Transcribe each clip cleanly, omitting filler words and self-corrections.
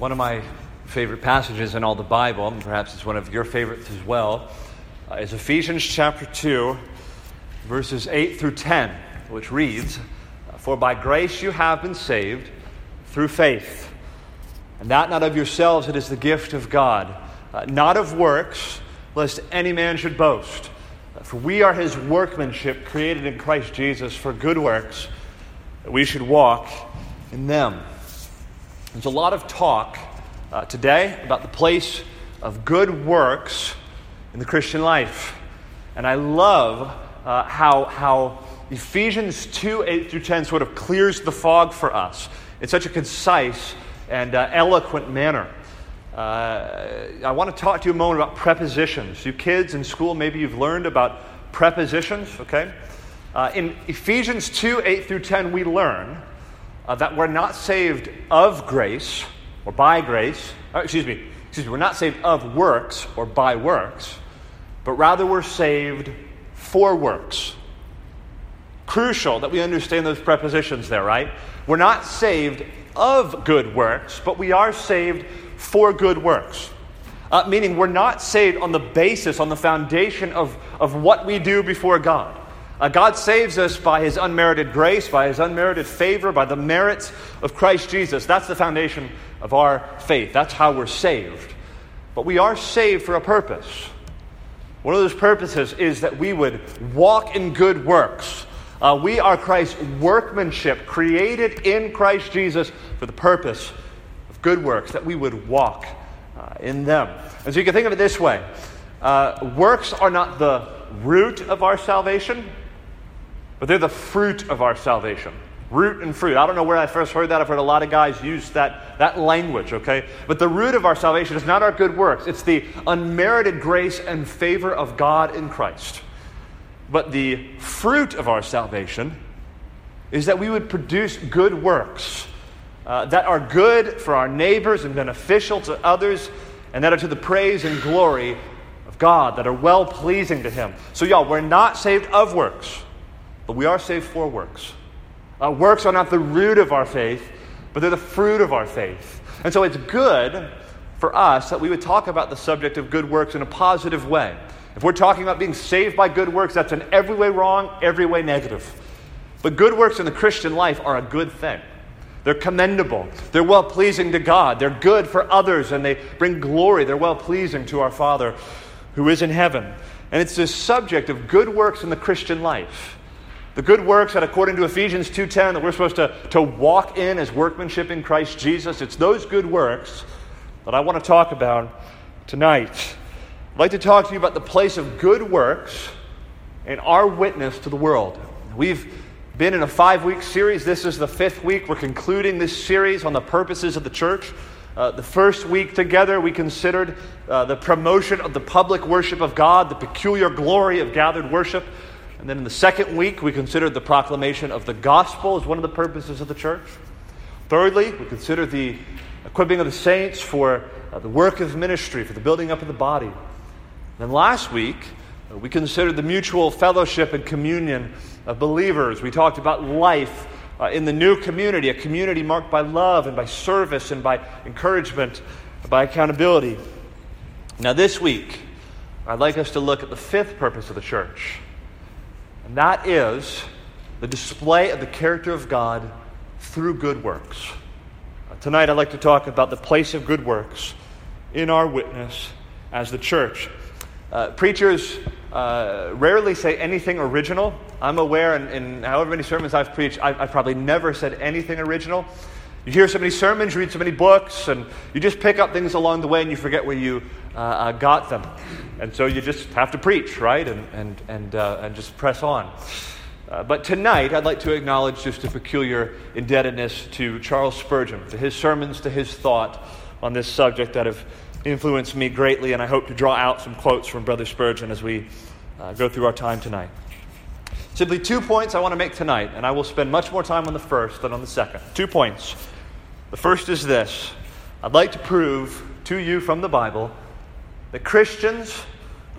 One of my favorite passages in all the Bible, and perhaps it's one of your favorites as well, is Ephesians chapter 2, verses 8 through 10, which reads, "For by grace you have been saved through faith, and that not of yourselves, it is the gift of God, not of works, lest any man should boast. For we are his workmanship, created in Christ Jesus for good works, that we should walk in them." There's a lot of talk today about the place of good works in the Christian life. And I love how Ephesians 2, 8 through 10 sort of clears the fog for us in such a concise and eloquent manner. I want to talk to you a moment about prepositions. You kids in school, maybe you've learned about prepositions, okay? In Ephesians 2, 8 through 10, we learn that we're not saved of grace or by grace. Excuse me, we're not saved of works or by works, but rather we're saved for works. Crucial that we understand those prepositions there, right? We're not saved of good works, but we are saved for good works. Meaning we're not saved on the basis, on the foundation of what we do before God. God saves us by his unmerited grace, by his unmerited favor, by the merits of Christ Jesus. That's the foundation of our faith. That's how we're saved. But we are saved for a purpose. One of those purposes is that we would walk in good works. We are Christ's workmanship, created in Christ Jesus for the purpose of good works, that we would walk in them. And so you can think of it this way. Works are not the root of our salvation, but they're the fruit of our salvation. Root and fruit. I don't know where I first heard that. I've heard a lot of guys use that language, okay? But the root of our salvation is not our good works. It's the unmerited grace and favor of God in Christ. But the fruit of our salvation is that we would produce good works that are good for our neighbors and beneficial to others, and that are to the praise and glory of God, that are well-pleasing to him. So y'all, we're not saved of works, but we are saved for works. Works are not the root of our faith, but they're the fruit of our faith. And so it's good for us that we would talk about the subject of good works in a positive way. If we're talking about being saved by good works, that's in every way wrong, every way negative. But good works in the Christian life are a good thing. They're commendable. They're well-pleasing to God. They're good for others, and they bring glory. They're well-pleasing to our Father who is in heaven. And it's this subject of good works in the Christian life. The good works that, according to Ephesians 2:10, that we're supposed to walk in as workmanship in Christ Jesus. It's those good works that I want to talk about tonight. I'd like to talk to you about the place of good works in our witness to the world. We've been in a 5-week series. This is the 5th week. We're concluding this series on the purposes of the church. The first week together, we considered the promotion of the public worship of God, the peculiar glory of gathered worship. And then in the second week, we considered the proclamation of the gospel as one of the purposes of the church. Thirdly, we considered the equipping of the saints for the work of ministry, for the building up of the body. And then last week, we considered the mutual fellowship and communion of believers. We talked about life in the new community, a community marked by love and by service and by encouragement, by accountability. Now this week, I'd like us to look at the 5th purpose of the church. And that is the display of the character of God through good works. Tonight I'd like to talk about the place of good works in our witness as the church. Preachers rarely say anything original. I'm aware in however many sermons I've preached, I've probably never said anything original. You hear so many sermons, you read so many books, and you just pick up things along the way and you forget where you got them. And so you just have to preach, right? And just press on. But tonight, I'd like to acknowledge just a peculiar indebtedness to Charles Spurgeon, to his sermons, to his thought on this subject that have influenced me greatly, and I hope to draw out some quotes from Brother Spurgeon as we go through our time tonight. Simply 2 points I want to make tonight, and I will spend much more time on the first than on the second. 2 points. The first is this. I'd like to prove to you from the Bible that Christians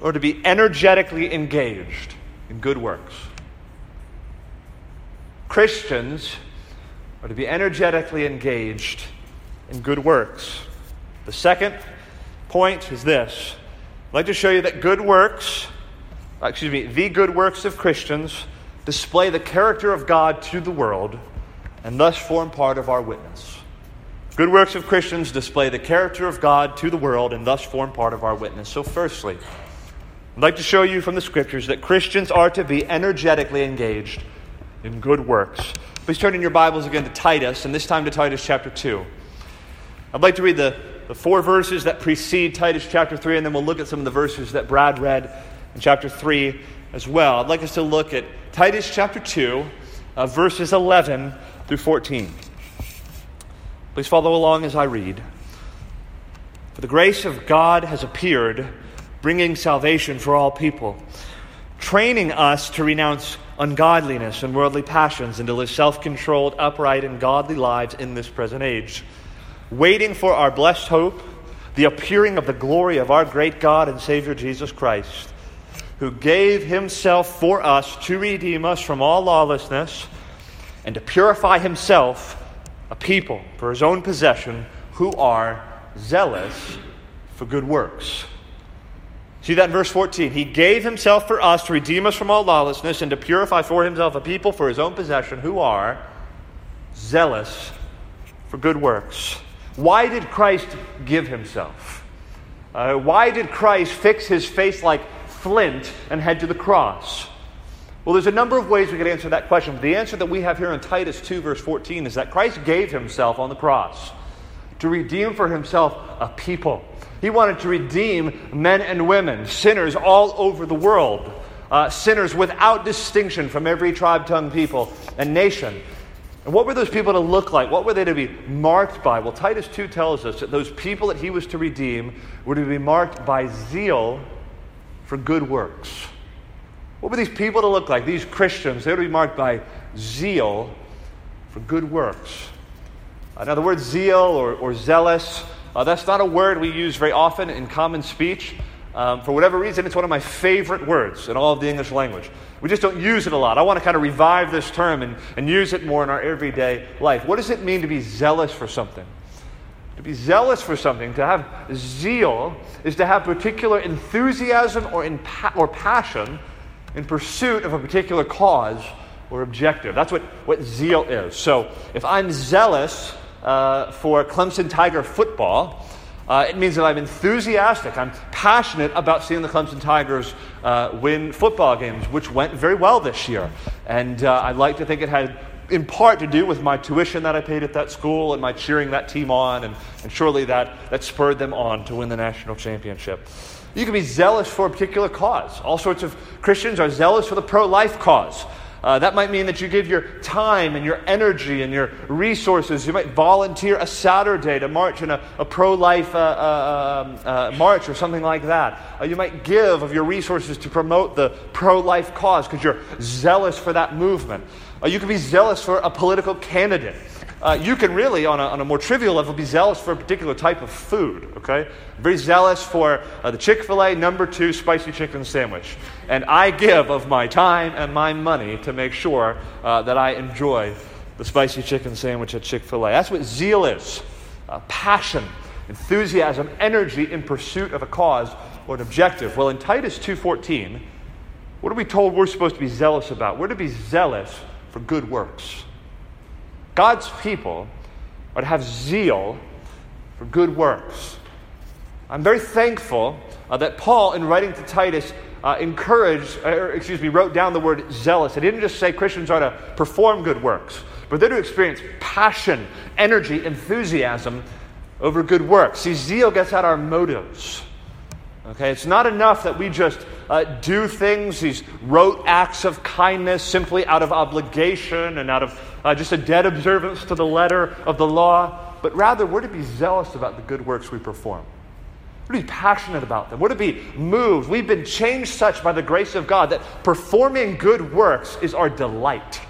are to be energetically engaged in good works. Christians are to be energetically engaged in good works. The second point is this. I'd like to show you that the good works of Christians display the character of God to the world and thus form part of our witness. Good works of Christians display the character of God to the world and thus form part of our witness. So firstly, I'd like to show you from the Scriptures that Christians are to be energetically engaged in good works. Please turn in your Bibles again to Titus, and this time to Titus chapter 2. I'd like to read the four verses that precede Titus chapter 3, and then we'll look at some of the verses that Brad read in chapter 3 as well. I'd like us to look at Titus chapter 2, verses 11 through 14. Please follow along as I read. For the grace of God has appeared, bringing salvation for all people, training us to renounce ungodliness and worldly passions and to live self-controlled, upright, and godly lives in this present age, waiting for our blessed hope, the appearing of the glory of our great God and Savior Jesus Christ, who gave himself for us to redeem us from all lawlessness and to purify himself a people for his own possession who are zealous for good works. See that in verse 14. He gave himself for us to redeem us from all lawlessness and to purify for himself a people for his own possession who are zealous for good works. Why did Christ give himself? Why did Christ fix his face like flint and head to the cross? Well, there's a number of ways we could answer that question. But the answer that we have here in Titus 2, verse 14, is that Christ gave himself on the cross to redeem for himself a people. He wanted to redeem men and women, sinners all over the world, sinners without distinction from every tribe, tongue, people, and nation. And what were those people to look like? What were they to be marked by? Well, Titus 2 tells us that those people that he was to redeem were to be marked by zeal for good works. What were these people to look like? These Christians, they were to be marked by zeal for good works. Now, the word zeal or zealous, that's not a word we use very often in common speech. For whatever reason, it's one of my favorite words in all of the English language. We just don't use it a lot. I want to kind of revive this term and use it more in our everyday life. What does it mean to be zealous for something? To be zealous for something, to have zeal, is to have particular enthusiasm or passion in pursuit of a particular cause or objective. That's what zeal is. So if I'm zealous for Clemson Tiger football, it means that I'm enthusiastic. I'm passionate about seeing the Clemson Tigers win football games, which went very well this year. And I like to think it had in part to do with my tuition that I paid at that school and my cheering that team on, and surely that spurred them on to win the national championship. You can be zealous for a particular cause. All sorts of Christians are zealous for the pro-life cause. That might mean that you give your time and your energy and your resources. You might volunteer a Saturday to march in a pro-life march or something like that. You might give of your resources to promote the pro-life cause because you're zealous for that movement. You can be zealous for a political candidate. You can really, on a more trivial level, be zealous for a particular type of food, okay? Very zealous for the Chick-fil-A number 2 spicy chicken sandwich. And I give of my time and my money to make sure that I enjoy the spicy chicken sandwich at Chick-fil-A. That's what zeal is. Passion, enthusiasm, energy in pursuit of a cause or an objective. Well, in Titus 2:14, what are we told we're supposed to be zealous about? We're to be zealous for good works. God's people are to have zeal for good works. I'm very thankful that Paul, in writing to Titus, wrote down the word zealous. It didn't just say Christians are to perform good works, but they're to experience passion, energy, enthusiasm over good works. See, zeal gets at our motives. Okay, it's not enough that we just do things, these rote acts of kindness, simply out of obligation and out of just a dead observance to the letter of the law, but rather we're to be zealous about the good works we perform. We're to be passionate about them. We're to be moved. We've been changed such by the grace of God that performing good works is our delight.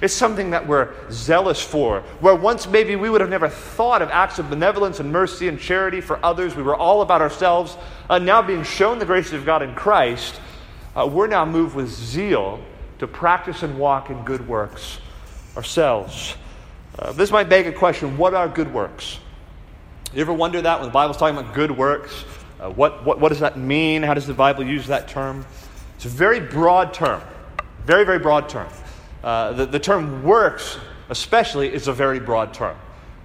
It's something that we're zealous for, where once maybe we would have never thought of acts of benevolence and mercy and charity for others. We were all about ourselves. Now being shown the grace of God in Christ, we're now moved with zeal to practice and walk in good works ourselves. This might beg a question, what are good works? You ever wonder that when the Bible's talking about good works? What does that mean? How does the Bible use that term? It's a very broad term. Very, very broad term. The term works, especially, is a very broad term.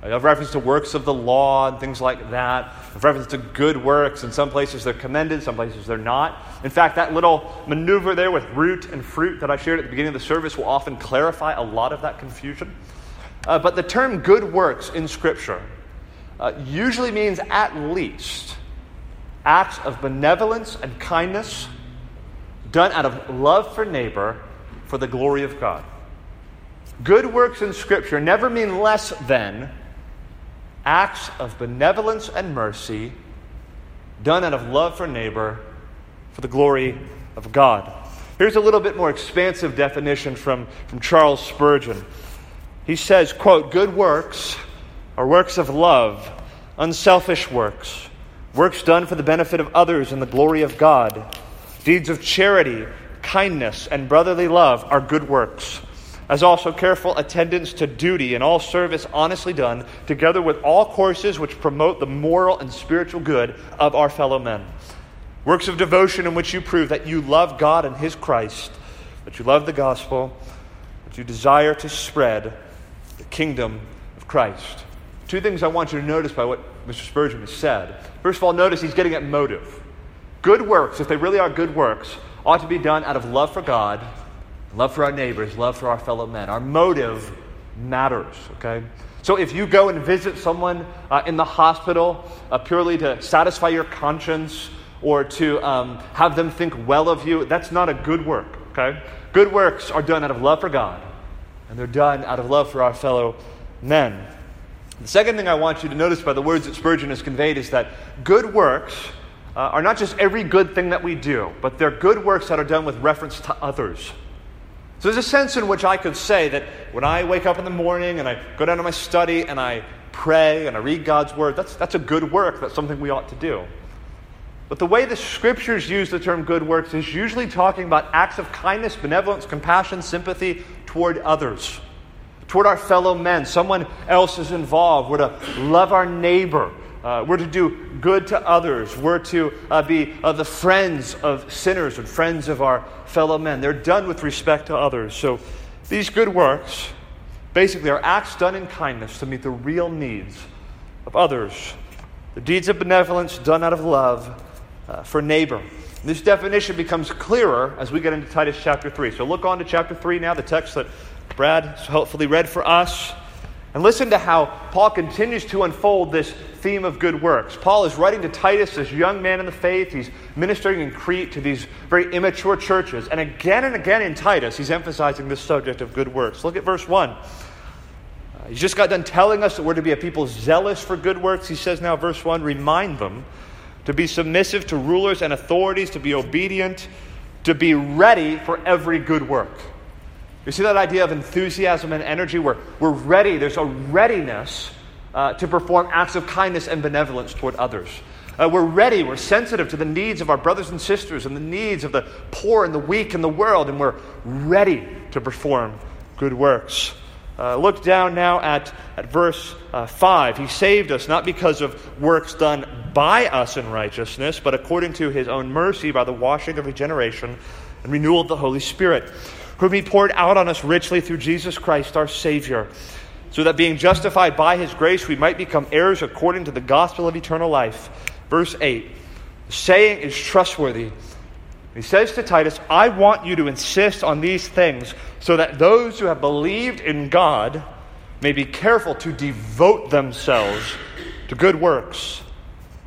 I have reference to works of the law and things like that. I have reference to good works. In some places they're commended, some places they're not. In fact, that little maneuver there with root and fruit that I shared at the beginning of the service will often clarify a lot of that confusion. But the term good works in Scripture usually means at least acts of benevolence and kindness done out of love for neighbor for the glory of God. Good works in Scripture never mean less than acts of benevolence and mercy done out of love for neighbor for the glory of God. Here's a little bit more expansive definition from Charles Spurgeon. He says, quote, "Good works are works of love, unselfish works, works done for the benefit of others and the glory of God. Deeds of charity, kindness, and brotherly love are good works, as also careful attendance to duty and all service honestly done, together with all courses which promote the moral and spiritual good of our fellow men. Works of devotion in which you prove that you love God and His Christ, that you love the gospel, that you desire to spread the kingdom of Christ." Two things I want you to notice by what Mr. Spurgeon has said. First of all, notice he's getting at motive. Good works, if they really are good works, ought to be done out of love for God, love for our neighbors, love for our fellow men. Our motive matters, okay? So if you go and visit someone in the hospital purely to satisfy your conscience or to have them think well of you, that's not a good work, okay? Good works are done out of love for God, and they're done out of love for our fellow men. The second thing I want you to notice by the words that Spurgeon has conveyed is that good works are not just every good thing that we do, but they're good works that are done with reference to others. So there's a sense in which I could say that when I wake up in the morning and I go down to my study and I pray and I read God's word, that's a good work. That's something we ought to do. But the way the Scriptures use the term good works is usually talking about acts of kindness, benevolence, compassion, sympathy toward others, toward our fellow men. Someone else is involved. We're to love our neighbor. We're to do good to others. We're to be the friends of sinners and friends of our fellow men. They're done with respect to others. So these good works basically are acts done in kindness to meet the real needs of others. The deeds of benevolence done out of love for neighbor. This definition becomes clearer as we get into Titus chapter 3. So look on to chapter 3 now, the text that Brad helpfully read for us. And listen to how Paul continues to unfold this theme of good works. Paul is writing to Titus, this young man in the faith. He's ministering in Crete to these very immature churches. And again in Titus, he's emphasizing this subject of good works. Look at verse 1. He's just got done telling us that we're to be a people zealous for good works. He says now, verse 1, "Remind them to be submissive to rulers and authorities, to be obedient, to be ready for every good work." You see that idea of enthusiasm and energy? We're ready. There's a readiness to perform acts of kindness and benevolence toward others. We're ready. We're sensitive to the needs of our brothers and sisters and the needs of the poor and the weak in the world. And we're ready to perform good works. Look down now at verse 5. "He saved us not because of works done by us in righteousness, but according to his own mercy by the washing of regeneration and renewal of the Holy Spirit, whom he poured out on us richly through Jesus Christ our Savior, so that being justified by his grace we might become heirs according to the gospel of eternal life." Verse 8, "The saying is trustworthy." He says to Titus, "I want you to insist on these things so that those who have believed in God may be careful to devote themselves to good works.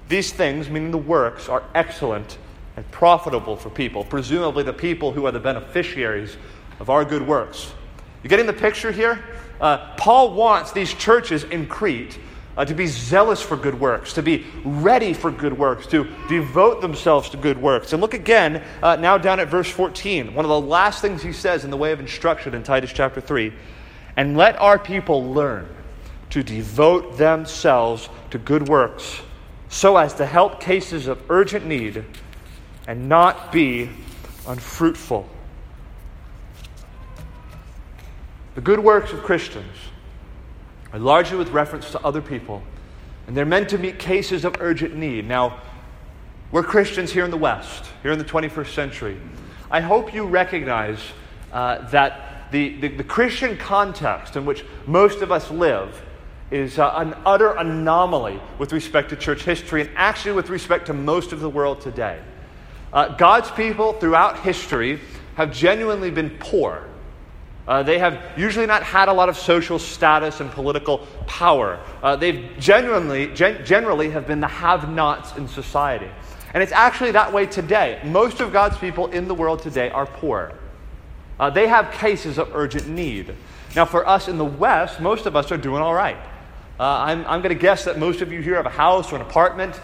These things," meaning the works, "are excellent and profitable for people," presumably the people who are the beneficiaries of our good works. You getting the picture here? Paul wants these churches in Crete to be zealous for good works, to be ready for good works, to devote themselves to good works. And look again now down at verse 14. One of the last things he says in the way of instruction in Titus chapter 3. "And let our people learn to devote themselves to good works so as to help cases of urgent need and not be unfruitful." The good works of Christians are largely with reference to other people And they're meant to meet cases of urgent need. Now, we're Christians here in the West, here in the 21st century. I hope you recognize that the Christian context in which most of us live is an utter anomaly with respect to church history and actually with respect to most of the world today. God's people throughout history have genuinely been poor. They have usually not had a lot of social status and political power. They've generally have been the have-nots in society. And it's actually that way today. Most of God's people in the world today are poor. They have cases of urgent need. Now, for us in the West, most of us are doing all right. I'm going to guess that most of you here have a house or an apartment.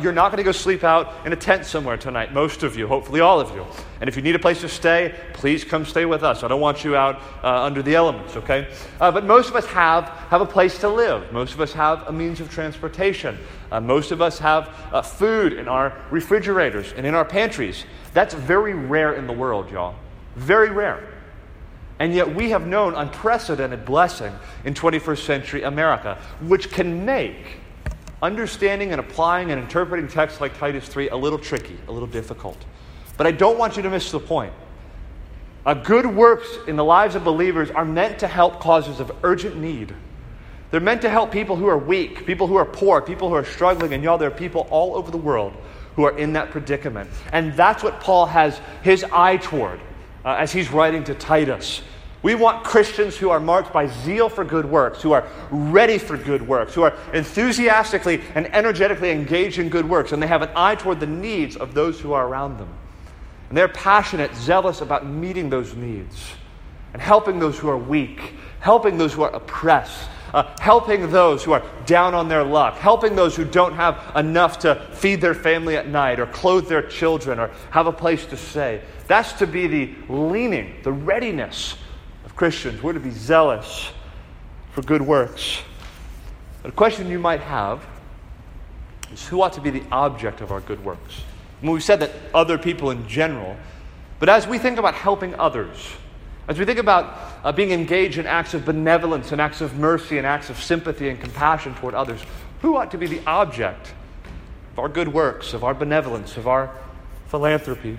You're not going to go sleep out in a tent somewhere tonight, most of you, hopefully all of you. And if you need a place to stay, please come stay with us. I don't want you out under the elements, okay? But most of us have a place to live. Most of us have a means of transportation. Most of us have food in our refrigerators and in our pantries. That's very rare in the world, y'all. Very rare. And yet we have known unprecedented blessing in 21st century America, which can make understanding and applying and interpreting texts like Titus 3 a little tricky, a little difficult. But I don't want you to miss the point. Good works in the lives of believers are meant to help causes of urgent need. They're meant to help people who are weak, people who are poor, people who are struggling. And y'all, there are people all over the world who are in that predicament. And that's what Paul has his eye toward. As he's writing to Titus. We want Christians who are marked by zeal for good works, who are ready for good works, who are enthusiastically and energetically engaged in good works, and they have an eye toward the needs of those who are around them. And they're passionate, zealous about meeting those needs and helping those who are weak, helping those who are oppressed, helping those who are down on their luck, helping those who don't have enough to feed their family at night or clothe their children or have a place to stay. That's to be the leaning, the readiness of Christians. We're to be zealous for good works. But a question you might have is who ought to be the object of our good works? And we've said that other people in general, but as we think about helping others, as we think about being engaged in acts of benevolence and acts of mercy and acts of sympathy and compassion toward others, who ought to be the object of our good works, of our benevolence, of our philanthropy?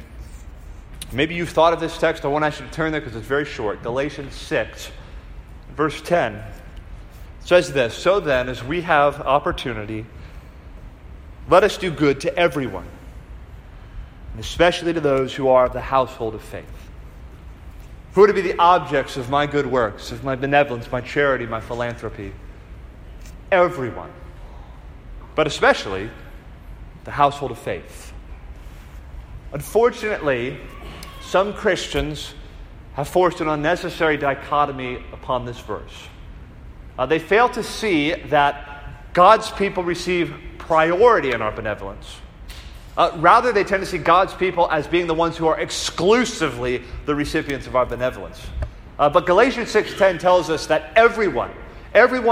Maybe you've thought of this text. I want to ask you to turn there because it's very short. Galatians 6, verse 10 says this, "So then, as we have opportunity, let us do good to everyone, and especially to those who are of the household of faith." Who are to be the objects of my good works, of my benevolence, my charity, my philanthropy? Everyone. But especially the household of faith. Unfortunately, some Christians have forced an unnecessary dichotomy upon this verse. They fail to see that God's people receive priority in our benevolence. Rather, they tend to see God's people as being the ones who are exclusively the recipients of our benevolence. But Galatians 6:10 tells us that every one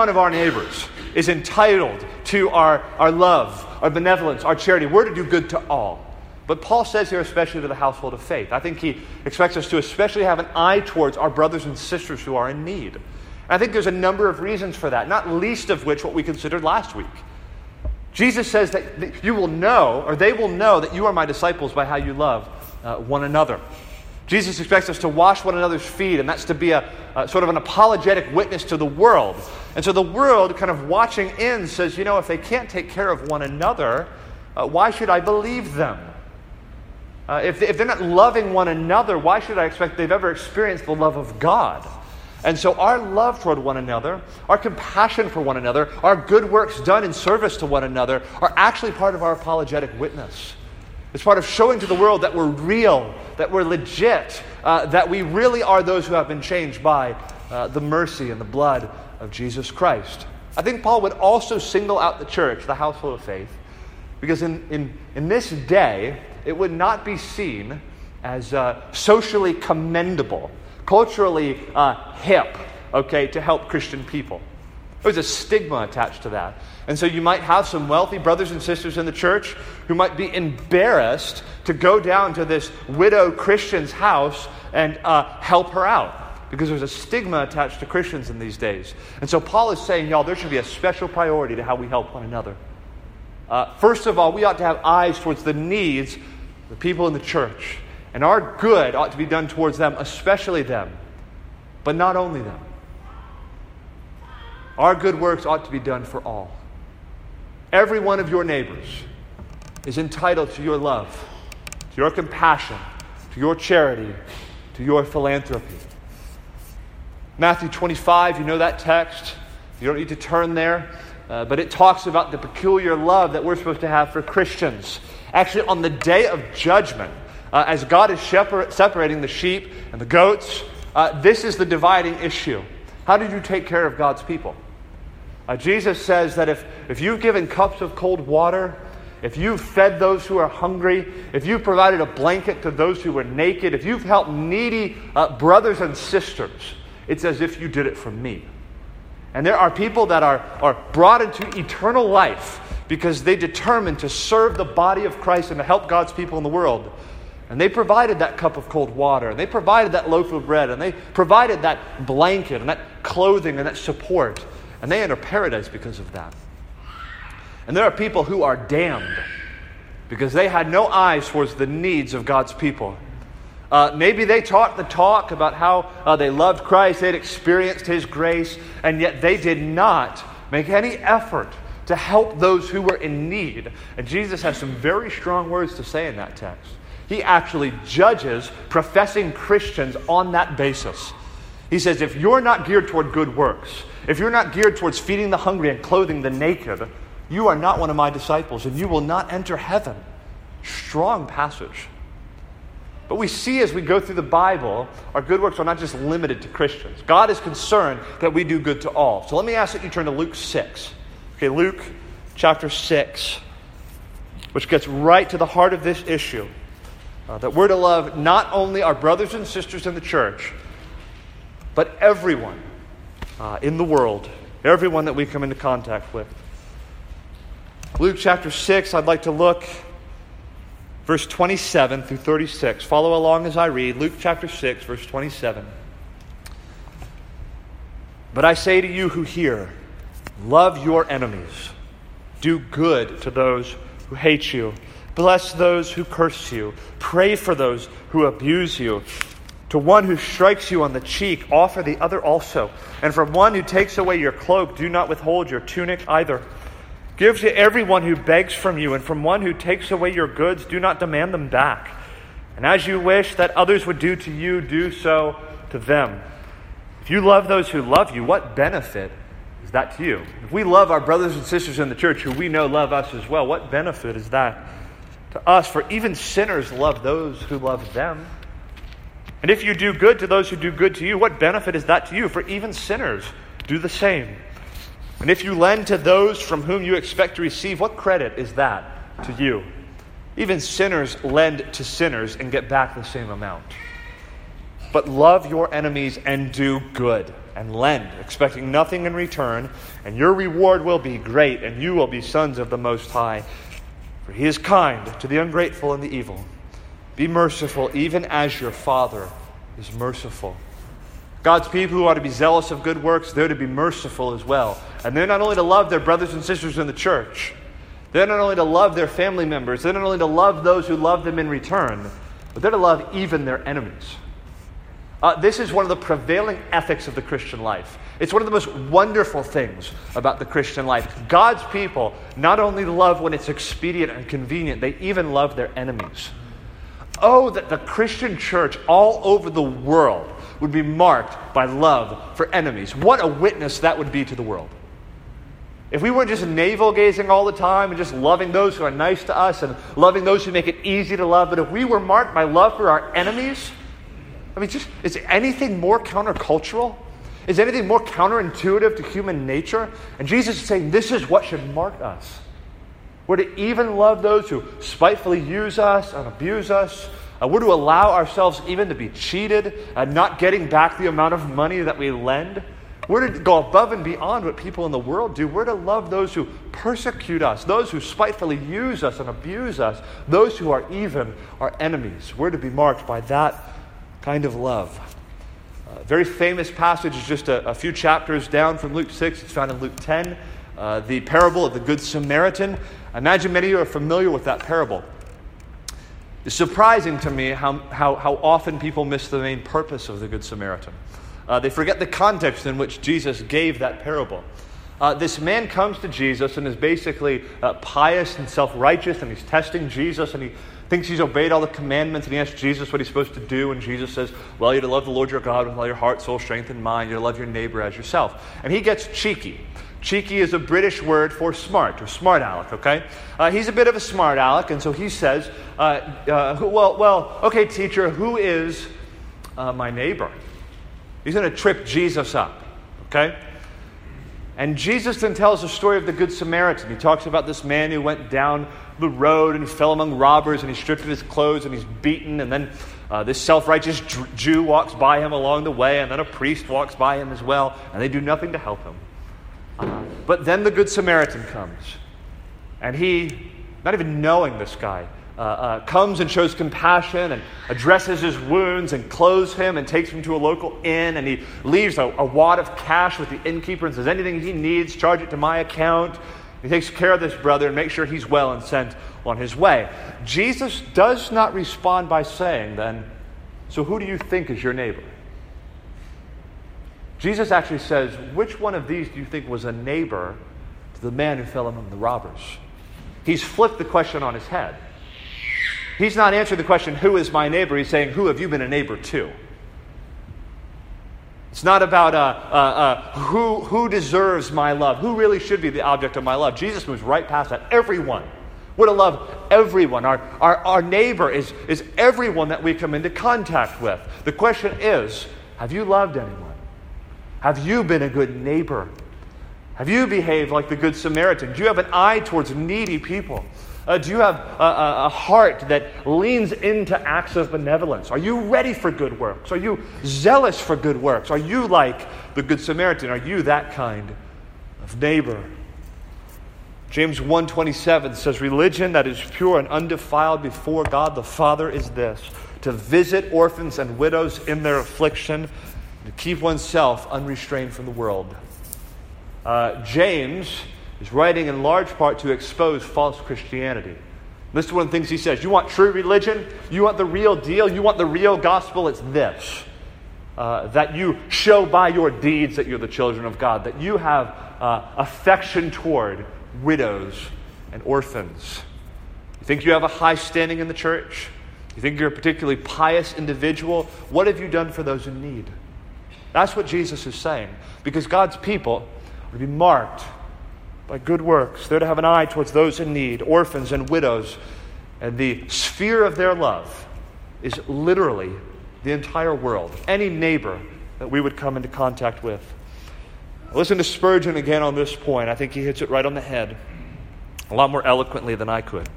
of our neighbors is entitled to our love, our benevolence, our charity. We're to do good to all. But Paul says here especially to the household of faith. I think he expects us to especially have an eye towards our brothers and sisters who are in need. And I think there's a number of reasons for that, not least of which what we considered last week. Jesus says that you will know, or they will know, that you are my disciples by how you love one another. Jesus expects us to wash one another's feet, and that's to be a sort of an apologetic witness to the world. And so the world, kind of watching in, says, you know, if they can't take care of one another, why should I believe them? If they're not loving one another, why should I expect they've ever experienced the love of God? And so our love toward one another, our compassion for one another, our good works done in service to one another are actually part of our apologetic witness. It's part of showing to the world that we're real, that we're legit, that we really are those who have been changed by the mercy and the blood of Jesus Christ. I think Paul would also single out the church, the household of faith, because in this day, it would not be seen as socially commendable, culturally hip, okay, to help Christian people. There was a stigma attached to that. And so you might have some wealthy brothers and sisters in the church who might be embarrassed to go down to this widow Christian's house and help her out. because there's a stigma attached to Christians in these days. And so Paul is saying, y'all, there should be a special priority to how we help one another. First of all, we ought to have eyes towards the needs of the people in the church. And our good ought to be done towards them, especially them, but not only them. Our good works ought to be done for all. Every one of your neighbors is entitled to your love, to your compassion, to your charity, to your philanthropy. Matthew 25, you know that text. You don't need to turn there. But it talks about the peculiar love that we're supposed to have for Christians. Actually, on the day of judgment, as God is separating the sheep and the goats, this is the dividing issue. How did you take care of God's people? Jesus says that if you've given cups of cold water, if you've fed those who are hungry, if you've provided a blanket to those who were naked, if you've helped needy brothers and sisters, it's as if you did it for me. And there are people that are brought into eternal life because they determined to serve the body of Christ and to help God's people in the world. And they provided that cup of cold water. And they provided that loaf of bread. And they provided that blanket and that clothing and that support. And they enter paradise because of that. And there are people who are damned because they had no eyes towards the needs of God's people. Maybe they taught the talk about how they loved Christ, they'd experienced His grace, and yet they did not make any effort to help those who were in need. And Jesus has some very strong words to say in that text. He actually judges professing Christians on that basis. He says, if you're not geared toward good works, if you're not geared towards feeding the hungry and clothing the naked, you are not one of my disciples, and you will not enter heaven. Strong passage. But we see as we go through the Bible, our good works are not just limited to Christians. God is concerned that we do good to all. So let me ask that you turn to Luke 6. Okay, Luke chapter 6, which gets right to the heart of this issue. That we're to love not only our brothers and sisters in the church, but everyone in the world, everyone that we come into contact with. Luke chapter 6, I'd like to look verse 27 through 36. Follow along as I read. Luke chapter 6, verse 27. But I say to you who hear, love your enemies. Do good to those who hate you. Bless those who curse you. Pray for those who abuse you. To one who strikes you on the cheek, offer the other also. And from one who takes away your cloak, do not withhold your tunic either. Give to everyone who begs from you, and from one who takes away your goods, do not demand them back. And as you wish that others would do to you, do so to them. If you love those who love you, what benefit is that to you? If we love our brothers and sisters in the church who we know love us as well, what benefit is that to us? For even sinners love those who love them. And if you do good to those who do good to you, what benefit is that to you? For even sinners do the same. And if you lend to those from whom you expect to receive, what credit is that to you? Even sinners lend to sinners and get back the same amount. But love your enemies and do good and lend, expecting nothing in return, and your reward will be great, and you will be sons of the Most High. For He is kind to the ungrateful and the evil. Be merciful, even as your Father is merciful. God's people who are to be zealous of good works, they're to be merciful as well. And they're not only to love their brothers and sisters in the church. They're not only to love their family members. They're not only to love those who love them in return. But they're to love even their enemies. This is one of the prevailing ethics of the Christian life. It's one of the most wonderful things about the Christian life. God's people not only love when it's expedient and convenient, they even love their enemies. Oh, that the Christian church all over the world would be marked by love for enemies. What a witness that would be to the world. If we weren't just navel-gazing all the time and just loving those who are nice to us and loving those who make it easy to love, but if we were marked by love for our enemies, I mean, just is anything more countercultural? Is anything more counterintuitive to human nature? And Jesus is saying this is what should mark us. We're to even love those who spitefully use us and abuse us. We're to allow ourselves even to be cheated, not getting back the amount of money that we lend. We're to go above and beyond what people in the world do. We're to love those who persecute us, those who spitefully use us and abuse us, those who are even our enemies. We're to be marked by that kind of love. A very famous passage is just a few chapters down from Luke 6. It's found in Luke 10. The parable of the Good Samaritan. I imagine many of you are familiar with that parable. It's surprising to me how often people miss the main purpose of the Good Samaritan. They forget the context in which Jesus gave that parable. This man comes to Jesus and is basically pious and self-righteous, and he's testing Jesus, and he thinks he's obeyed all the commandments, and he asks Jesus what he's supposed to do, and Jesus says, well, you're to love the Lord your God with all your heart, soul, strength, and mind. You're to love your neighbor as yourself. And he gets cheeky. Cheeky is a British word for smart, or smart-aleck, okay? He's a bit of a smart-aleck, and so he says, okay, teacher, who is my neighbor? He's going to trip Jesus up, okay? And Jesus then tells the story of the Good Samaritan. He talks about this man who went down the road and he fell among robbers and he's stripped of his clothes and he's beaten. And then this self-righteous Jew walks by him along the way, and then a priest walks by him as well, and they do nothing to help him. But then the Good Samaritan comes, and he, not even knowing this guy, comes and shows compassion and addresses his wounds and clothes him and takes him to a local inn, and he leaves a wad of cash with the innkeeper and says, anything he needs, charge it to my account. He takes care of this brother and makes sure he's well and sent on his way. Jesus does not respond by saying then, so who do you think is your neighbor? Jesus actually says, which one of these do you think was a neighbor to the man who fell among the robbers? He's flipped the question on his head. He's not answering the question, who is my neighbor? He's saying, who have you been a neighbor to? It's not about who deserves my love, who really should be the object of my love. Jesus moves right past that. Everyone. We're to love everyone. Our neighbor is everyone that we come into contact with. The question is, have you loved anyone? Have you been a good neighbor? Have you behaved like the Good Samaritan? Do you have an eye towards needy people? Do you have a heart that leans into acts of benevolence? Are you ready for good works? Are you zealous for good works? Are you like the Good Samaritan? Are you that kind of neighbor? James 1:27 says, religion that is pure and undefiled before God the Father is this, to visit orphans and widows in their affliction, to keep oneself unrestrained from the world. James is writing in large part to expose false Christianity. This is one of the things he says. You want true religion? You want the real deal? You want the real gospel? It's this. That you show by your deeds that you're the children of God. That you have affection toward widows and orphans. You think you have a high standing in the church? You think you're a particularly pious individual? What have you done for those in need? That's what Jesus is saying. Because God's people are to be marked by good works. They're to have an eye towards those in need, orphans and widows. And the sphere of their love is literally the entire world, any neighbor that we would come into contact with. Listen to Spurgeon again on this point. I think he hits it right on the head, a lot more eloquently than I could.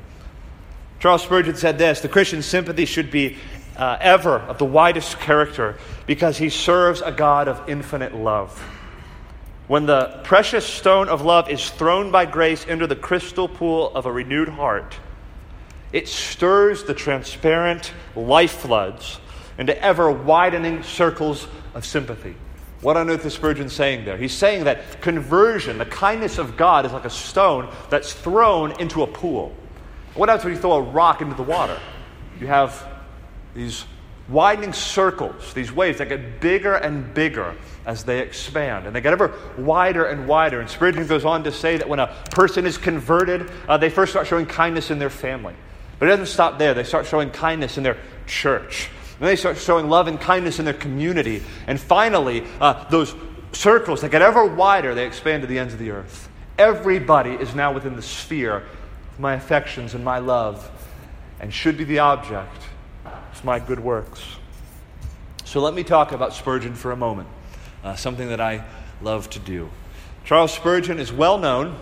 Charles Spurgeon said this, the Christian sympathy should be ever of the widest character because he serves a God of infinite love. When the precious stone of love is thrown by grace into the crystal pool of a renewed heart, it stirs the transparent life floods into ever widening circles of sympathy. What on earth is Spurgeon saying there? He's saying that conversion, the kindness of God, is like a stone that's thrown into a pool. What happens when you throw a rock into the water? You have these widening circles, these waves that get bigger and bigger as they expand. And they get ever wider and wider. And Spurgeon goes on to say that when a person is converted, they first start showing kindness in their family. But it doesn't stop there. They start showing kindness in their church. Then they start showing love and kindness in their community. And finally, those circles that get ever wider, they expand to the ends of the earth. Everybody is now within the sphere of my affections and my love and should be the object of my good works. So let me talk about Spurgeon for a moment. Something that I love to do. Charles Spurgeon is well known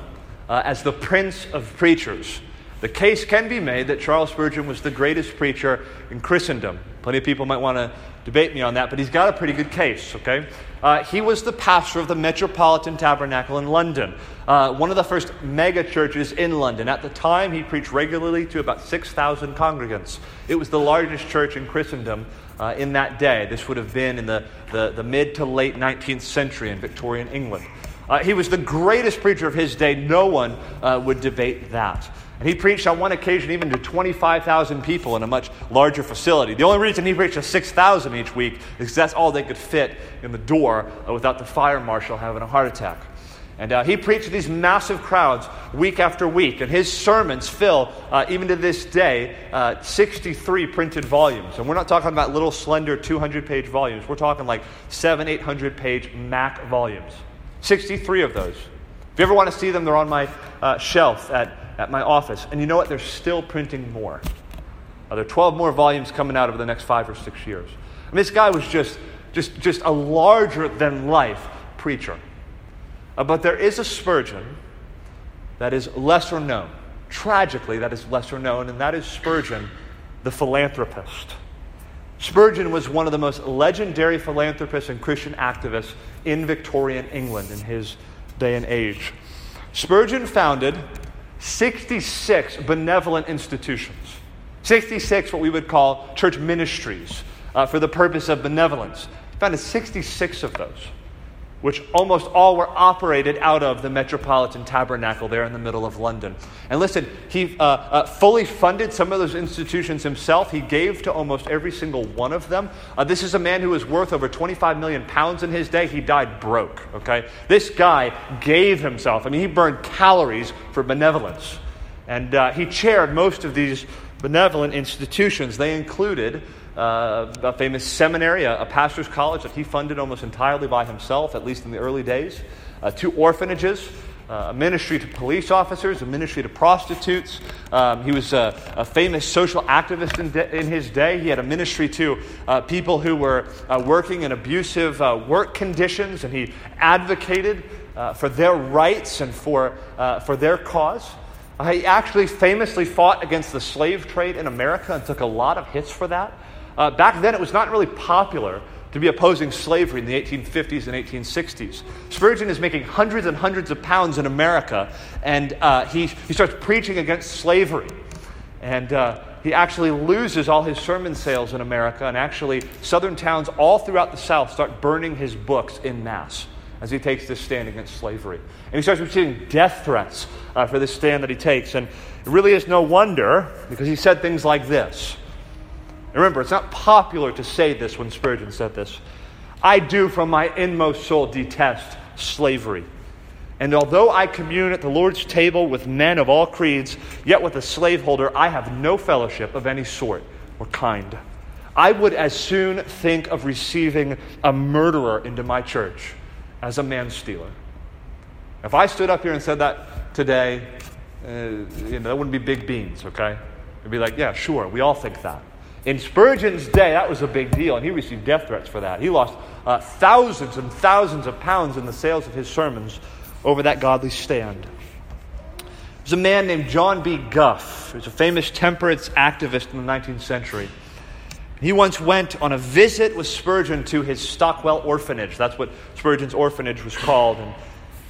as the Prince of Preachers. The case can be made that Charles Spurgeon was the greatest preacher in Christendom, Plenty of people might want to debate me on that, but he's got a pretty good case, okay? He was the pastor of the Metropolitan Tabernacle in London, one of the first mega churches in London. At the time, he preached regularly to about 6,000 congregants. It was the largest church in Christendom in that day. This would have been in the mid to late 19th century in Victorian England. He was the greatest preacher of his day. No one would debate that. And he preached on one occasion even to 25,000 people in a much larger facility. The only reason he preached to 6,000 each week is because that's all they could fit in the door without the fire marshal having a heart attack. And he preached to these massive crowds week after week. And his sermons fill, even to this day, 63 printed volumes. And we're not talking about little slender 200-page volumes. We're talking like 700, 800-page Mac volumes. 63 of those. If you ever want to see them, they're on my shelf at my office. And you know what? They're still printing more. There are 12 more volumes coming out over the next 5 or 6 years. I mean, this guy was just a larger-than-life preacher. But there is a Spurgeon that is lesser known. Tragically, that is lesser known, and that is Spurgeon, the philanthropist. Spurgeon was one of the most legendary philanthropists and Christian activists in Victorian England in his day and age. Spurgeon founded 66 benevolent institutions, 66 what we would call church ministries for the purpose of benevolence. He founded 66 of those, which almost all were operated out of the Metropolitan Tabernacle there in the middle of London. And listen, he fully funded some of those institutions himself. He gave to almost every single one of them. This is a man who was worth over 25 million pounds in his day. He died broke, okay? This guy gave himself. I mean, he burned calories for benevolence. And he chaired most of these benevolent institutions. They included a famous seminary, a pastor's college that he funded almost entirely by himself, at least in the early days, 2 orphanages, a ministry to police officers, a ministry to prostitutes. He was a famous social activist in his day. He had a ministry to people who were working in abusive work conditions, and he advocated for their rights and for their cause. He actually famously fought against the slave trade in America and took a lot of hits for that. Back then, it was not really popular to be opposing slavery in the 1850s and 1860s. Spurgeon is making hundreds and hundreds of pounds in America, and he starts preaching against slavery. And he actually loses all his sermon sales in America, and actually southern towns all throughout the South start burning his books in mass as he takes this stand against slavery. And he starts receiving death threats for this stand that he takes. And it really is no wonder, because he said things like this. And remember, it's not popular to say this when Spurgeon said this. "I do from my inmost soul detest slavery. And although I commune at the Lord's table with men of all creeds, yet with a slaveholder I have no fellowship of any sort or kind. I would as soon think of receiving a murderer into my church as a man-stealer." If I stood up here and said that today, that wouldn't be big beans, okay? It'd be like, yeah, sure, we all think that. In Spurgeon's day, that was a big deal, and he received death threats for that. He lost thousands and thousands of pounds in the sales of his sermons over that godly stand. There's a man named John B. Gough, who's a famous temperance activist in the 19th century. He once went on a visit with Spurgeon to his Stockwell Orphanage. That's what Spurgeon's orphanage was called. And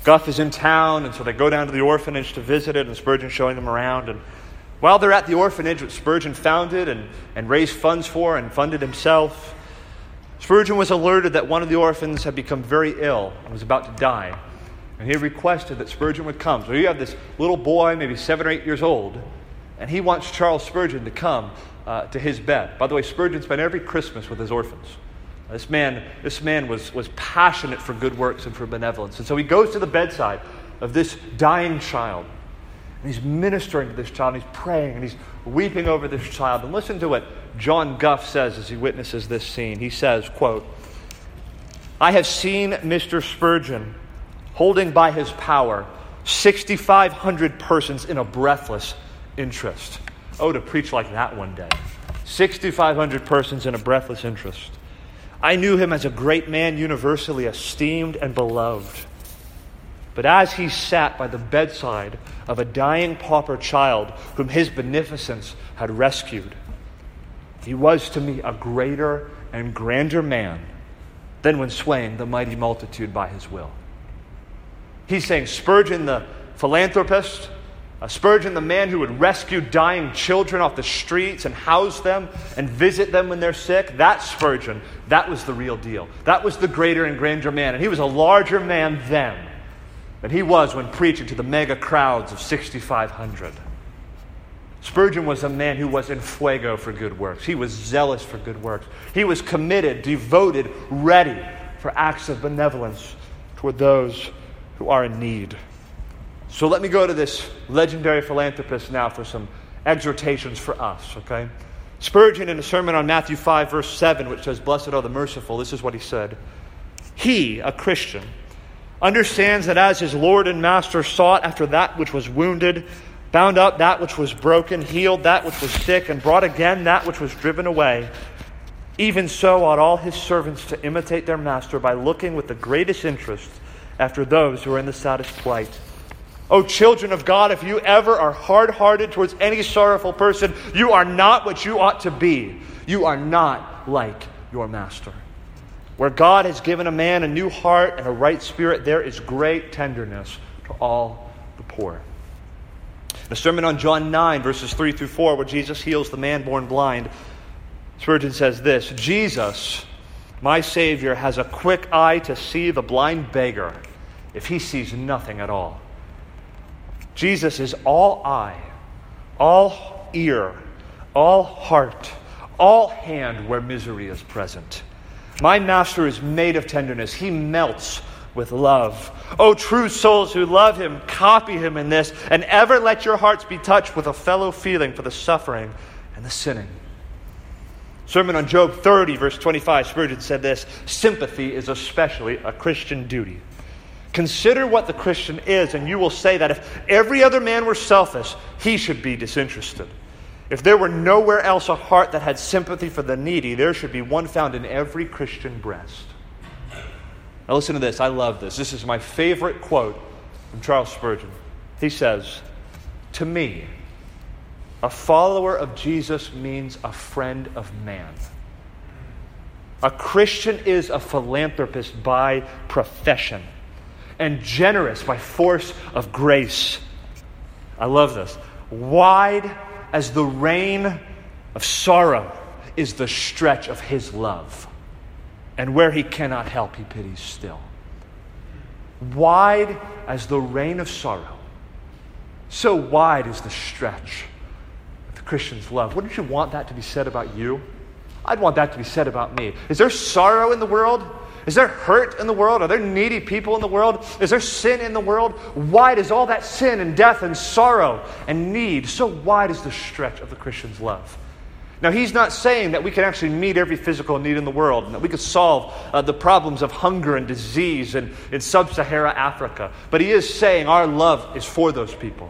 Gough is in town, and so they go down to the orphanage to visit it, and Spurgeon's showing them around. And while they're at the orphanage, which Spurgeon founded and raised funds for and funded himself, Spurgeon was alerted that one of the orphans had become very ill and was about to die. And he requested that Spurgeon would come. So you have this little boy, maybe 7 or 8 years old, and he wants Charles Spurgeon to come to his bed. By the way, Spurgeon spent every Christmas with his orphans. This man was passionate for good works and for benevolence. And so he goes to the bedside of this dying child. And he's ministering to this child. And he's praying and he's weeping over this child. And listen to what John Gough says as he witnesses this scene. He says, quote, "I have seen Mr. Spurgeon holding by his power 6,500 persons in a breathless interest." Oh, to preach like that one day. 6,500 persons in a breathless interest. "I knew him as a great man, universally esteemed and beloved. But as he sat by the bedside of a dying pauper child whom his beneficence had rescued, He was to me a greater and grander man than when swaying the mighty multitude by his will. He's saying Spurgeon the philanthropist, Spurgeon the man who would rescue dying children off the streets and house them and visit them when they're sick, that Spurgeon, that was the real deal. That was the greater and grander man. And he was a larger man then than he was when preaching to the mega crowds of 6,500. Spurgeon was a man who was in fuego for good works. He was zealous for good works. He was committed, devoted, ready for acts of benevolence toward those who are in need. So let me go to this legendary philanthropist now for some exhortations for us, okay? Spurgeon, in a sermon on Matthew 5, verse 7, which says, "Blessed are the merciful," this is what he said. He, a Christian, understands that as his Lord and Master sought after that which was wounded, bound up that which was broken, healed that which was sick, and brought again that which was driven away, even so ought all his servants to imitate their master by looking with the greatest interest after those who are in the saddest plight. Oh, children of God, if you ever are hard-hearted towards any sorrowful person, you are not what you ought to be. You are not like your master. Where God has given a man a new heart and a right spirit, there is great tenderness to all the poor. The sermon on John 9, verses 3 through 4, where Jesus heals the man born blind, Spurgeon says this, Jesus, my Savior, has a quick eye to see the blind beggar if he sees nothing at all. Jesus is all eye, all ear, all heart, all hand where misery is present. My master is made of tenderness. He melts with love. Oh, true souls who love him, copy him in this, and ever let your hearts be touched with a fellow feeling for the suffering and the sinning. Sermon on Job 30, verse 25, Spurgeon said this, sympathy is especially a Christian duty. Consider what the Christian is, and you will say that if every other man were selfish, he should be disinterested. If there were nowhere else a heart that had sympathy for the needy, there should be one found in every Christian breast. Now listen to this. I love this. This is my favorite quote from Charles Spurgeon. He says, to me, a follower of Jesus means a friend of man. A Christian is a philanthropist by profession, and generous by force of grace. I love this. Wide as the reign of sorrow is the stretch of his love. And where he cannot help, he pities still. Wide as the reign of sorrow, so wide is the stretch of the Christian's love. Wouldn't you want that to be said about you? I'd want that to be said about me. Is there sorrow in the world? Is there hurt in the world? Are there needy people in the world? Is there sin in the world? Wide is all that sin and death and sorrow and need. So wide is the stretch of the Christian's love. Now, he's not saying that we can actually meet every physical need in the world and that we could solve the problems of hunger and disease in sub-Saharan Africa. But he is saying our love is for those people.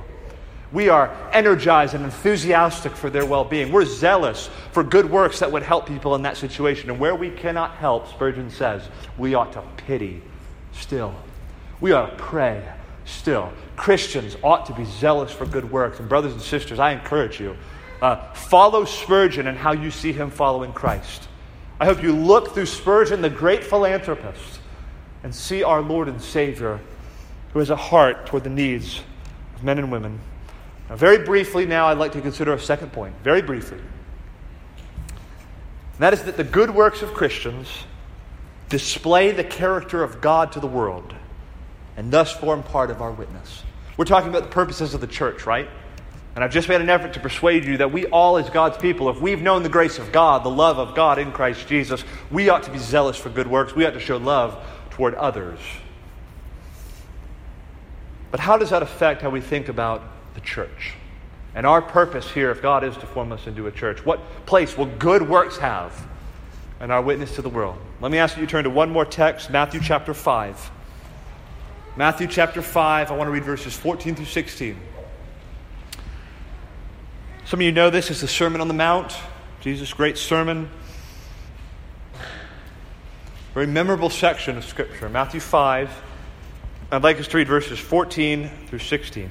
We are energized and enthusiastic for their well-being. We're zealous for good works that would help people in that situation. And where we cannot help, Spurgeon says, we ought to pity still. We ought to pray still. Christians ought to be zealous for good works. And brothers and sisters, I encourage you, follow Spurgeon and how you see him following Christ. I hope you look through Spurgeon, the great philanthropist, and see our Lord and Savior who has a heart toward the needs of men and women. Now, very briefly now, I'd like to consider a second point, very briefly. And that is that the good works of Christians display the character of God to the world and thus form part of our witness. We're talking about the purposes of the church, right? And I've just made an effort to persuade you that we all as God's people, if we've known the grace of God, the love of God in Christ Jesus, we ought to be zealous for good works. We ought to show love toward others. But how does that affect how we think about the church and our purpose here, if God is to form us into a church? What place will good works have in our witness to the world? Let me ask you to turn to one more text, Matthew chapter 5. Matthew chapter 5, I want to read verses 14 through 16. Some of you know this is the Sermon on the Mount, Jesus' great sermon. Very memorable section of Scripture, Matthew 5. I'd like us to read verses 14 through 16.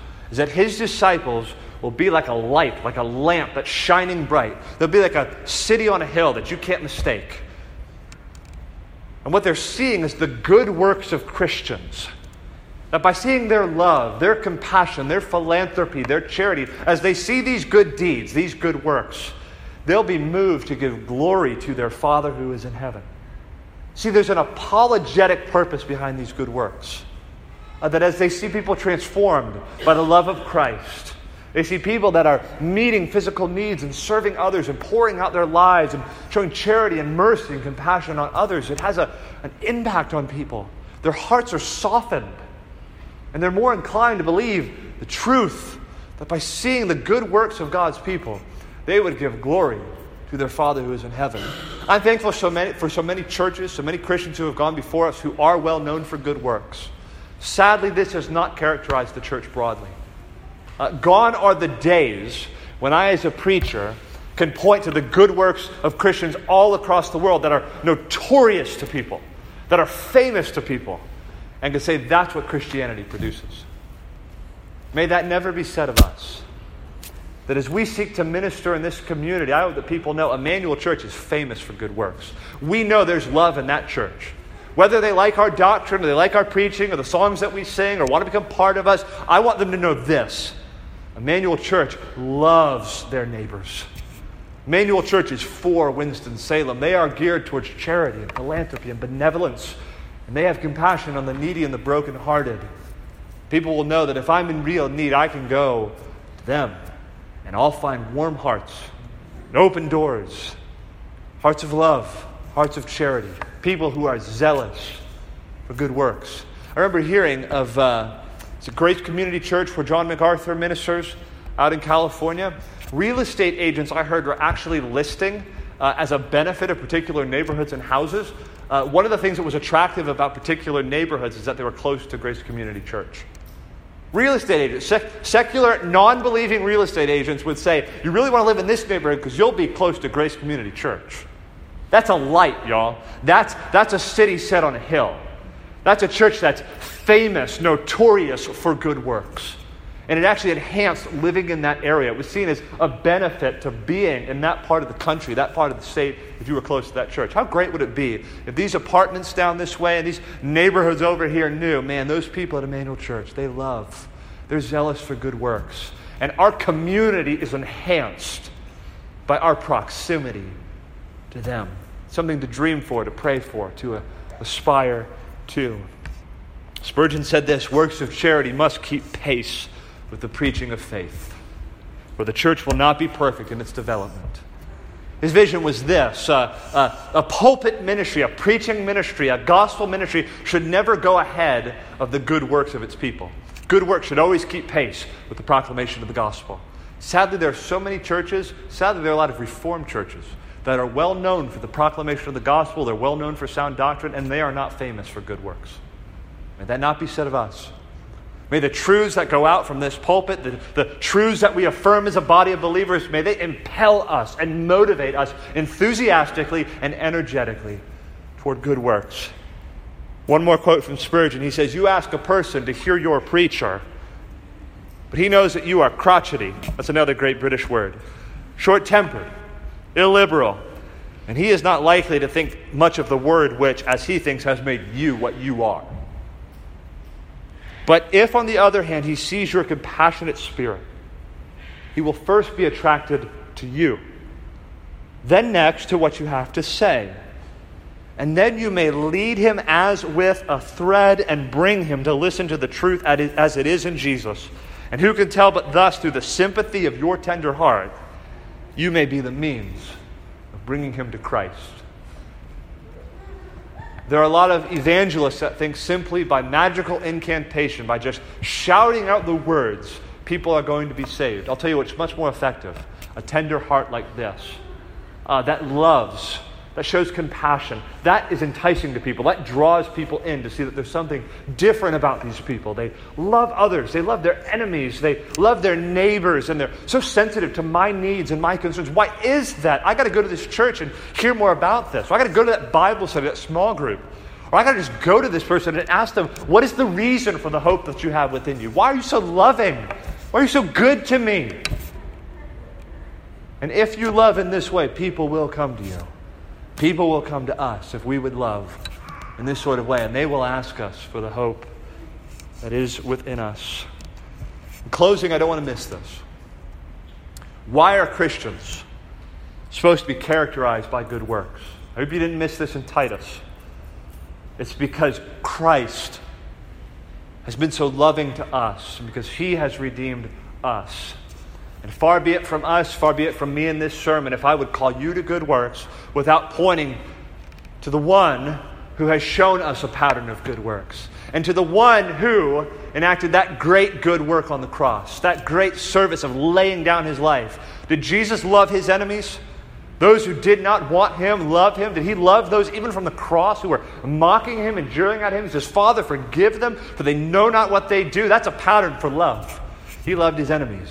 is that his disciples will be like a light, like a lamp that's shining bright. They'll be like a city on a hill that you can't mistake. And what they're seeing is the good works of Christians. That by seeing their love, their compassion, their philanthropy, their charity, as they see these good deeds, these good works, they'll be moved to give glory to their Father who is in heaven. See, there's an apologetic purpose behind these good works. That as they see people transformed by the love of Christ, they see people that are meeting physical needs and serving others and pouring out their lives and showing charity and mercy and compassion on others. It has an impact on people. Their hearts are softened. And they're more inclined to believe the truth that by seeing the good works of God's people, they would give glory to their Father who is in heaven. I'm thankful for so many churches, so many Christians who have gone before us who are well known for good works. Sadly, this has not characterized the church broadly. Gone are the days when I, as a preacher, can point to the good works of Christians all across the world that are notorious to people, that are famous to people, and can say that's what Christianity produces. May that never be said of us. That as we seek to minister in this community, I hope that people know Emmanuel Church is famous for good works. We know there's love in that church. Whether they like our doctrine, or they like our preaching, or the songs that we sing, or want to become part of us, I want them to know this. Emmanuel Church loves their neighbors. Emmanuel Church is for Winston-Salem. They are geared towards charity and philanthropy and benevolence. And they have compassion on the needy and the brokenhearted. People will know that if I'm in real need, I can go to them. And I'll find warm hearts and open doors. Hearts of love, hearts of charity. People who are zealous for good works. I remember hearing of it's a Grace Community Church where John MacArthur ministers out in California. Real estate agents, I heard, were actually listing as a benefit of particular neighborhoods and houses. One of the things that was attractive about particular neighborhoods is that they were close to Grace Community Church. Real estate agents, secular, non-believing real estate agents would say, you really want to live in this neighborhood because you'll be close to Grace Community Church. That's a light, y'all. That's a city set on a hill. That's a church that's famous, notorious for good works. And it actually enhanced living in that area. It was seen as a benefit to being in that part of the country, that part of the state, if you were close to that church. How great would it be if these apartments down this way and these neighborhoods over here knew, man, those people at Emmanuel Church, they love. They're zealous for good works. And our community is enhanced by our proximity to them. Something to dream for, to pray for, to aspire to. Spurgeon said this, works of charity must keep pace with the preaching of faith, for the church will not be perfect in its development. His vision was this, a pulpit ministry, a preaching ministry, a gospel ministry should never go ahead of the good works of its people. Good work should always keep pace with the proclamation of the gospel. Sadly, there are so many churches, sadly there are a lot of Reformed churches that are well known for the proclamation of the gospel, they're well known for sound doctrine, and they are not famous for good works. May that not be said of us. May the truths that go out from this pulpit, the truths that we affirm as a body of believers, may they impel us and motivate us enthusiastically and energetically toward good works. One more quote from Spurgeon. He says, you ask a person to hear your preacher, but he knows that you are crotchety. That's another great British word. Short-tempered, illiberal, and he is not likely to think much of the word which, as he thinks, has made you what you are. But if, on the other hand, he sees your compassionate spirit, he will first be attracted to you, then next to what you have to say. And then you may lead him as with a thread and bring him to listen to the truth as it is in Jesus. And who can tell but thus, through the sympathy of your tender heart, you may be the means of bringing him to Christ. There are a lot of evangelists that think simply by magical incantation, by just shouting out the words, people are going to be saved. I'll tell you what's much more effective, a tender heart like this. that loves, that shows compassion, that is enticing to people. That draws people in to see that there's something different about these people. They love others. They love their enemies. They love their neighbors. And they're so sensitive to my needs and my concerns. Why is that? I got to go to this church and hear more about this. Or I got to go to that Bible study, that small group. Or I got to just go to this person and ask them, what is the reason for the hope that you have within you? Why are you so loving? Why are you so good to me? And if you love in this way, people will come to you. People will come to us if we would love in this sort of way, and they will ask us for the hope that is within us. In closing, I don't want to miss this. Why are Christians supposed to be characterized by good works? I hope you didn't miss this in Titus. It's because Christ has been so loving to us, because he has redeemed us. And far be it from us, far be it from me in this sermon, if I would call you to good works without pointing to the one who has shown us a pattern of good works, and to the one who enacted that great good work on the cross, that great service of laying down his life. Did Jesus love his enemies? Those who did not want him, loved him. Did he love those even from the cross who were mocking him and jeering at him? He says, Father, forgive them, for they know not what they do. That's a pattern for love. He loved his enemies.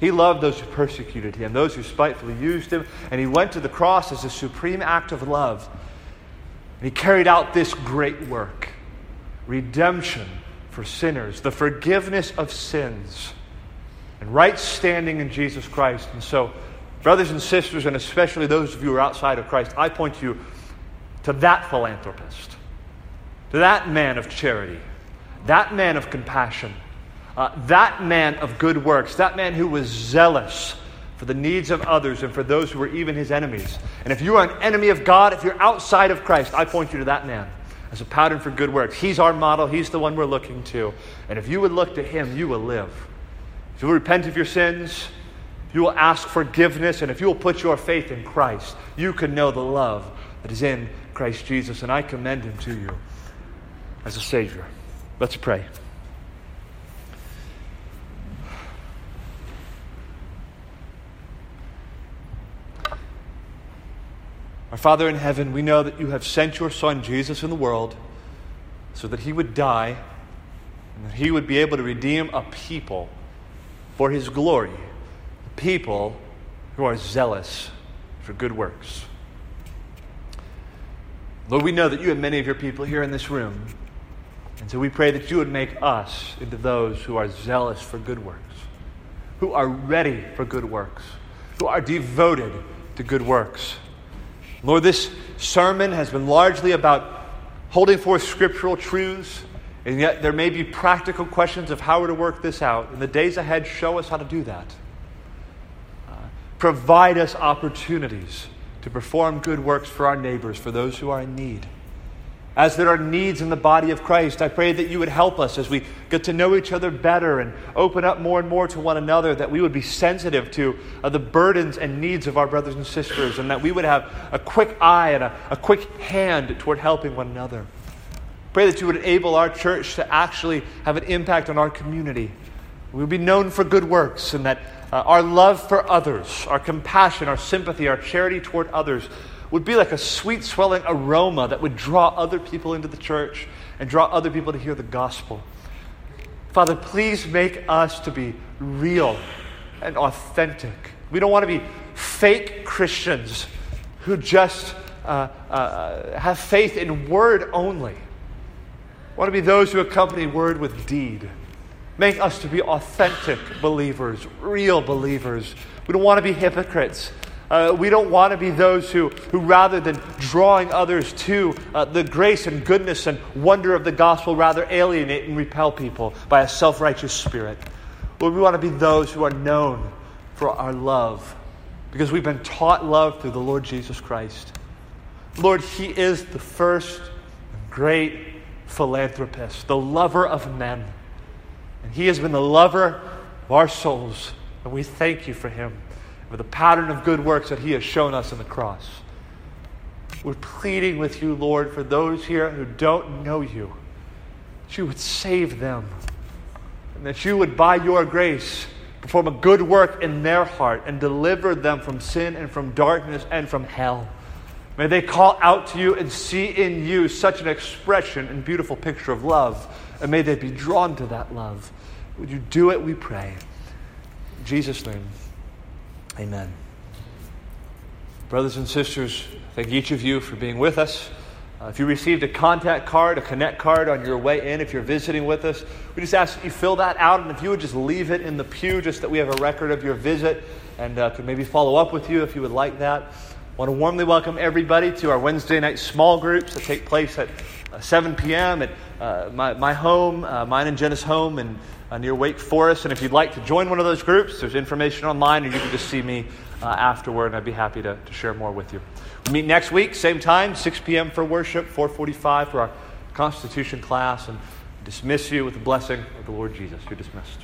He loved those who persecuted him, those who spitefully used him, and he went to the cross as a supreme act of love. And he carried out this great work, redemption for sinners, the forgiveness of sins, and right standing in Jesus Christ. And so, brothers and sisters, and especially those of you who are outside of Christ, I point you to that philanthropist, to that man of charity, that man of compassion, that man of good works, that man who was zealous for the needs of others and for those who were even his enemies. And if you are an enemy of God, if you're outside of Christ, I point you to that man as a pattern for good works. He's our model. He's the one we're looking to. And if you would look to him, you will live. If you will repent of your sins, if you will ask forgiveness, and if you will put your faith in Christ, you can know the love that is in Christ Jesus. And I commend him to you as a Savior. Let's pray. Our Father in heaven, we know that you have sent your Son Jesus in the world so that he would die and that he would be able to redeem a people for his glory, people who are zealous for good works. Lord, we know that you have many of your people here in this room, and so we pray that you would make us into those who are zealous for good works, who are ready for good works, who are devoted to good works. Lord, this sermon has been largely about holding forth scriptural truths, and yet there may be practical questions of how we're to work this out. In the days ahead, show us how to do that. Provide us opportunities to perform good works for our neighbors, for those who are in need. As there are needs in the body of Christ, I pray that you would help us as we get to know each other better and open up more and more to one another, that we would be sensitive to the burdens and needs of our brothers and sisters, and that we would have a quick eye and a quick hand toward helping one another. Pray that you would enable our church to actually have an impact on our community. We would be known for good works, and that our love for others, our compassion, our sympathy, our charity toward others would be like a sweet swelling aroma that would draw other people into the church and draw other people to hear the gospel. Father, please make us to be real and authentic. We don't want to be fake Christians who just have faith in word only. We want to be those who accompany word with deed. Make us to be authentic believers, real believers. We don't want to be hypocrites. We don't want to be those who rather than drawing others to the grace and goodness and wonder of the gospel, rather alienate and repel people by a self-righteous spirit. But we want to be those who are known for our love, because we've been taught love through the Lord Jesus Christ. Lord, he is the first great philanthropist, the lover of men. And he has been the lover of our souls, and we thank you for him, for the pattern of good works that he has shown us in the cross. We're pleading with you, Lord, for those here who don't know you, that you would save them, and that you would, by your grace, perform a good work in their heart and deliver them from sin and from darkness and from hell. May they call out to you and see in you such an expression and beautiful picture of love. And may they be drawn to that love. Would you do it, we pray. In Jesus' name, amen. Brothers and sisters, thank each of you for being with us. If you received a contact card, a connect card on your way in, if you're visiting with us, we just ask that you fill that out. And if you would just leave it in the pew, just that we have a record of your visit, and could maybe follow up with you if you would like that. I want to warmly welcome everybody to our Wednesday night small groups that take place at 7 p.m. at my home, mine and Jenna's home, and near Wake Forest. And if you'd like to join one of those groups, there's information online, or you can just see me afterward, and I'd be happy to share more with you. We meet next week, same time, 6 p.m. for worship, 4:45 for our Constitution class, and dismiss you with the blessing of the Lord Jesus. You're dismissed.